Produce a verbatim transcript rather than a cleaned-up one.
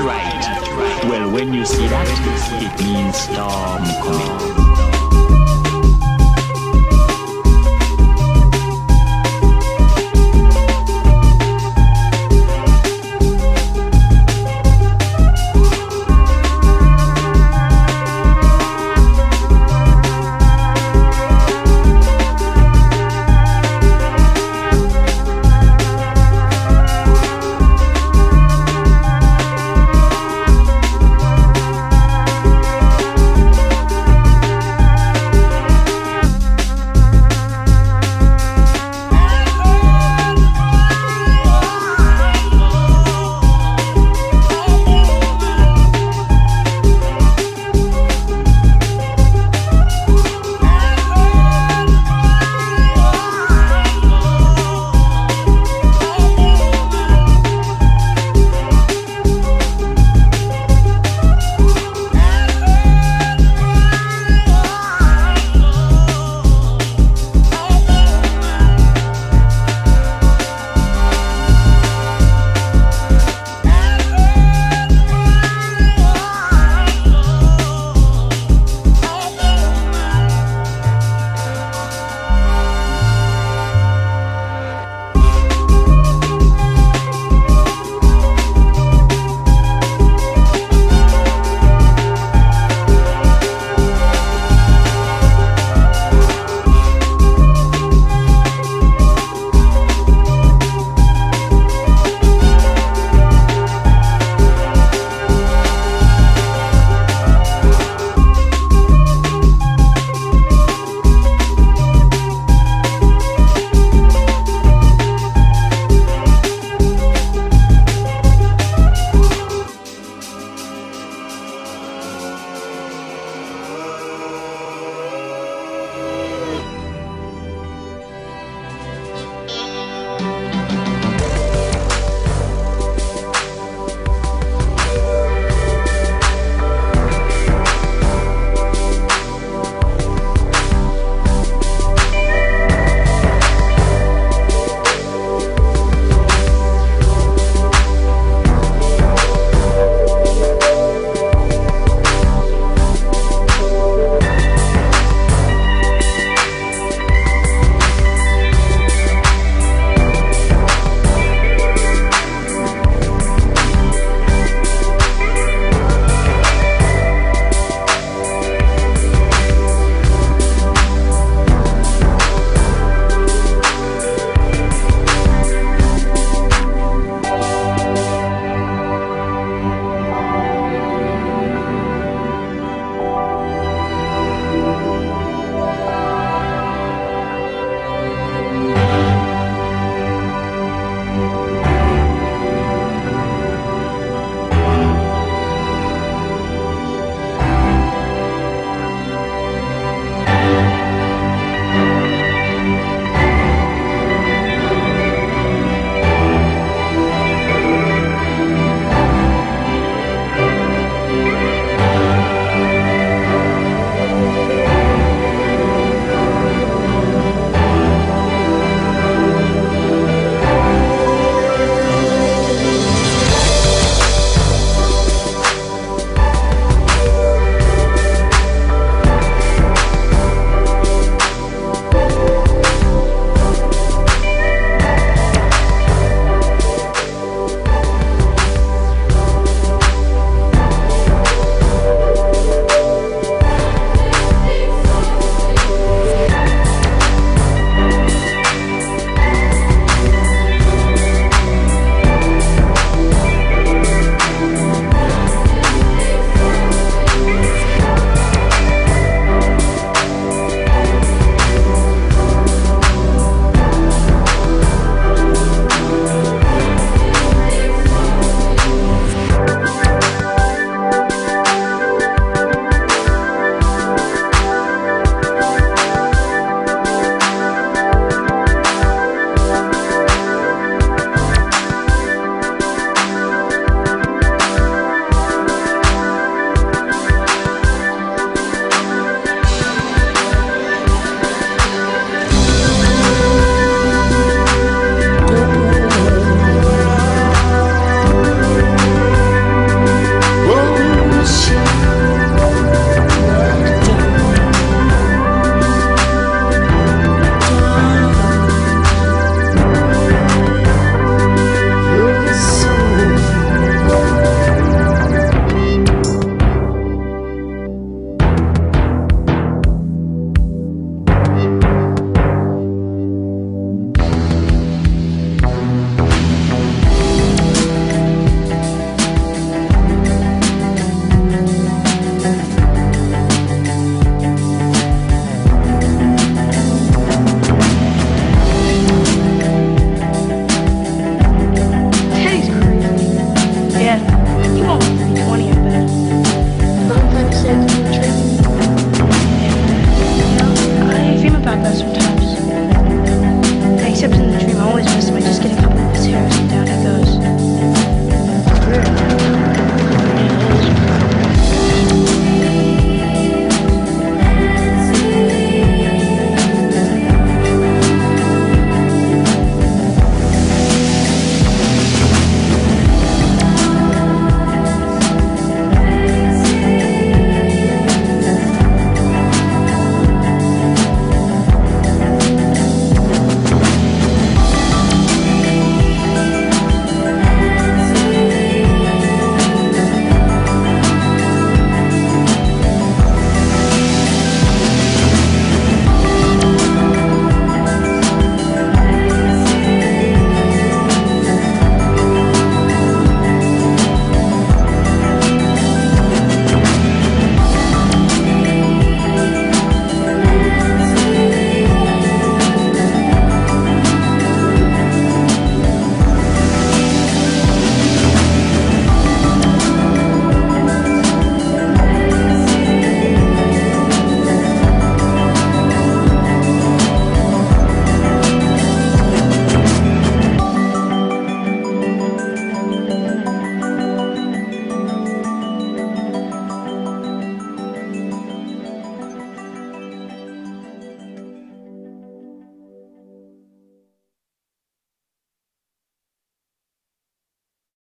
right. Well, when you see that, it means storm coming.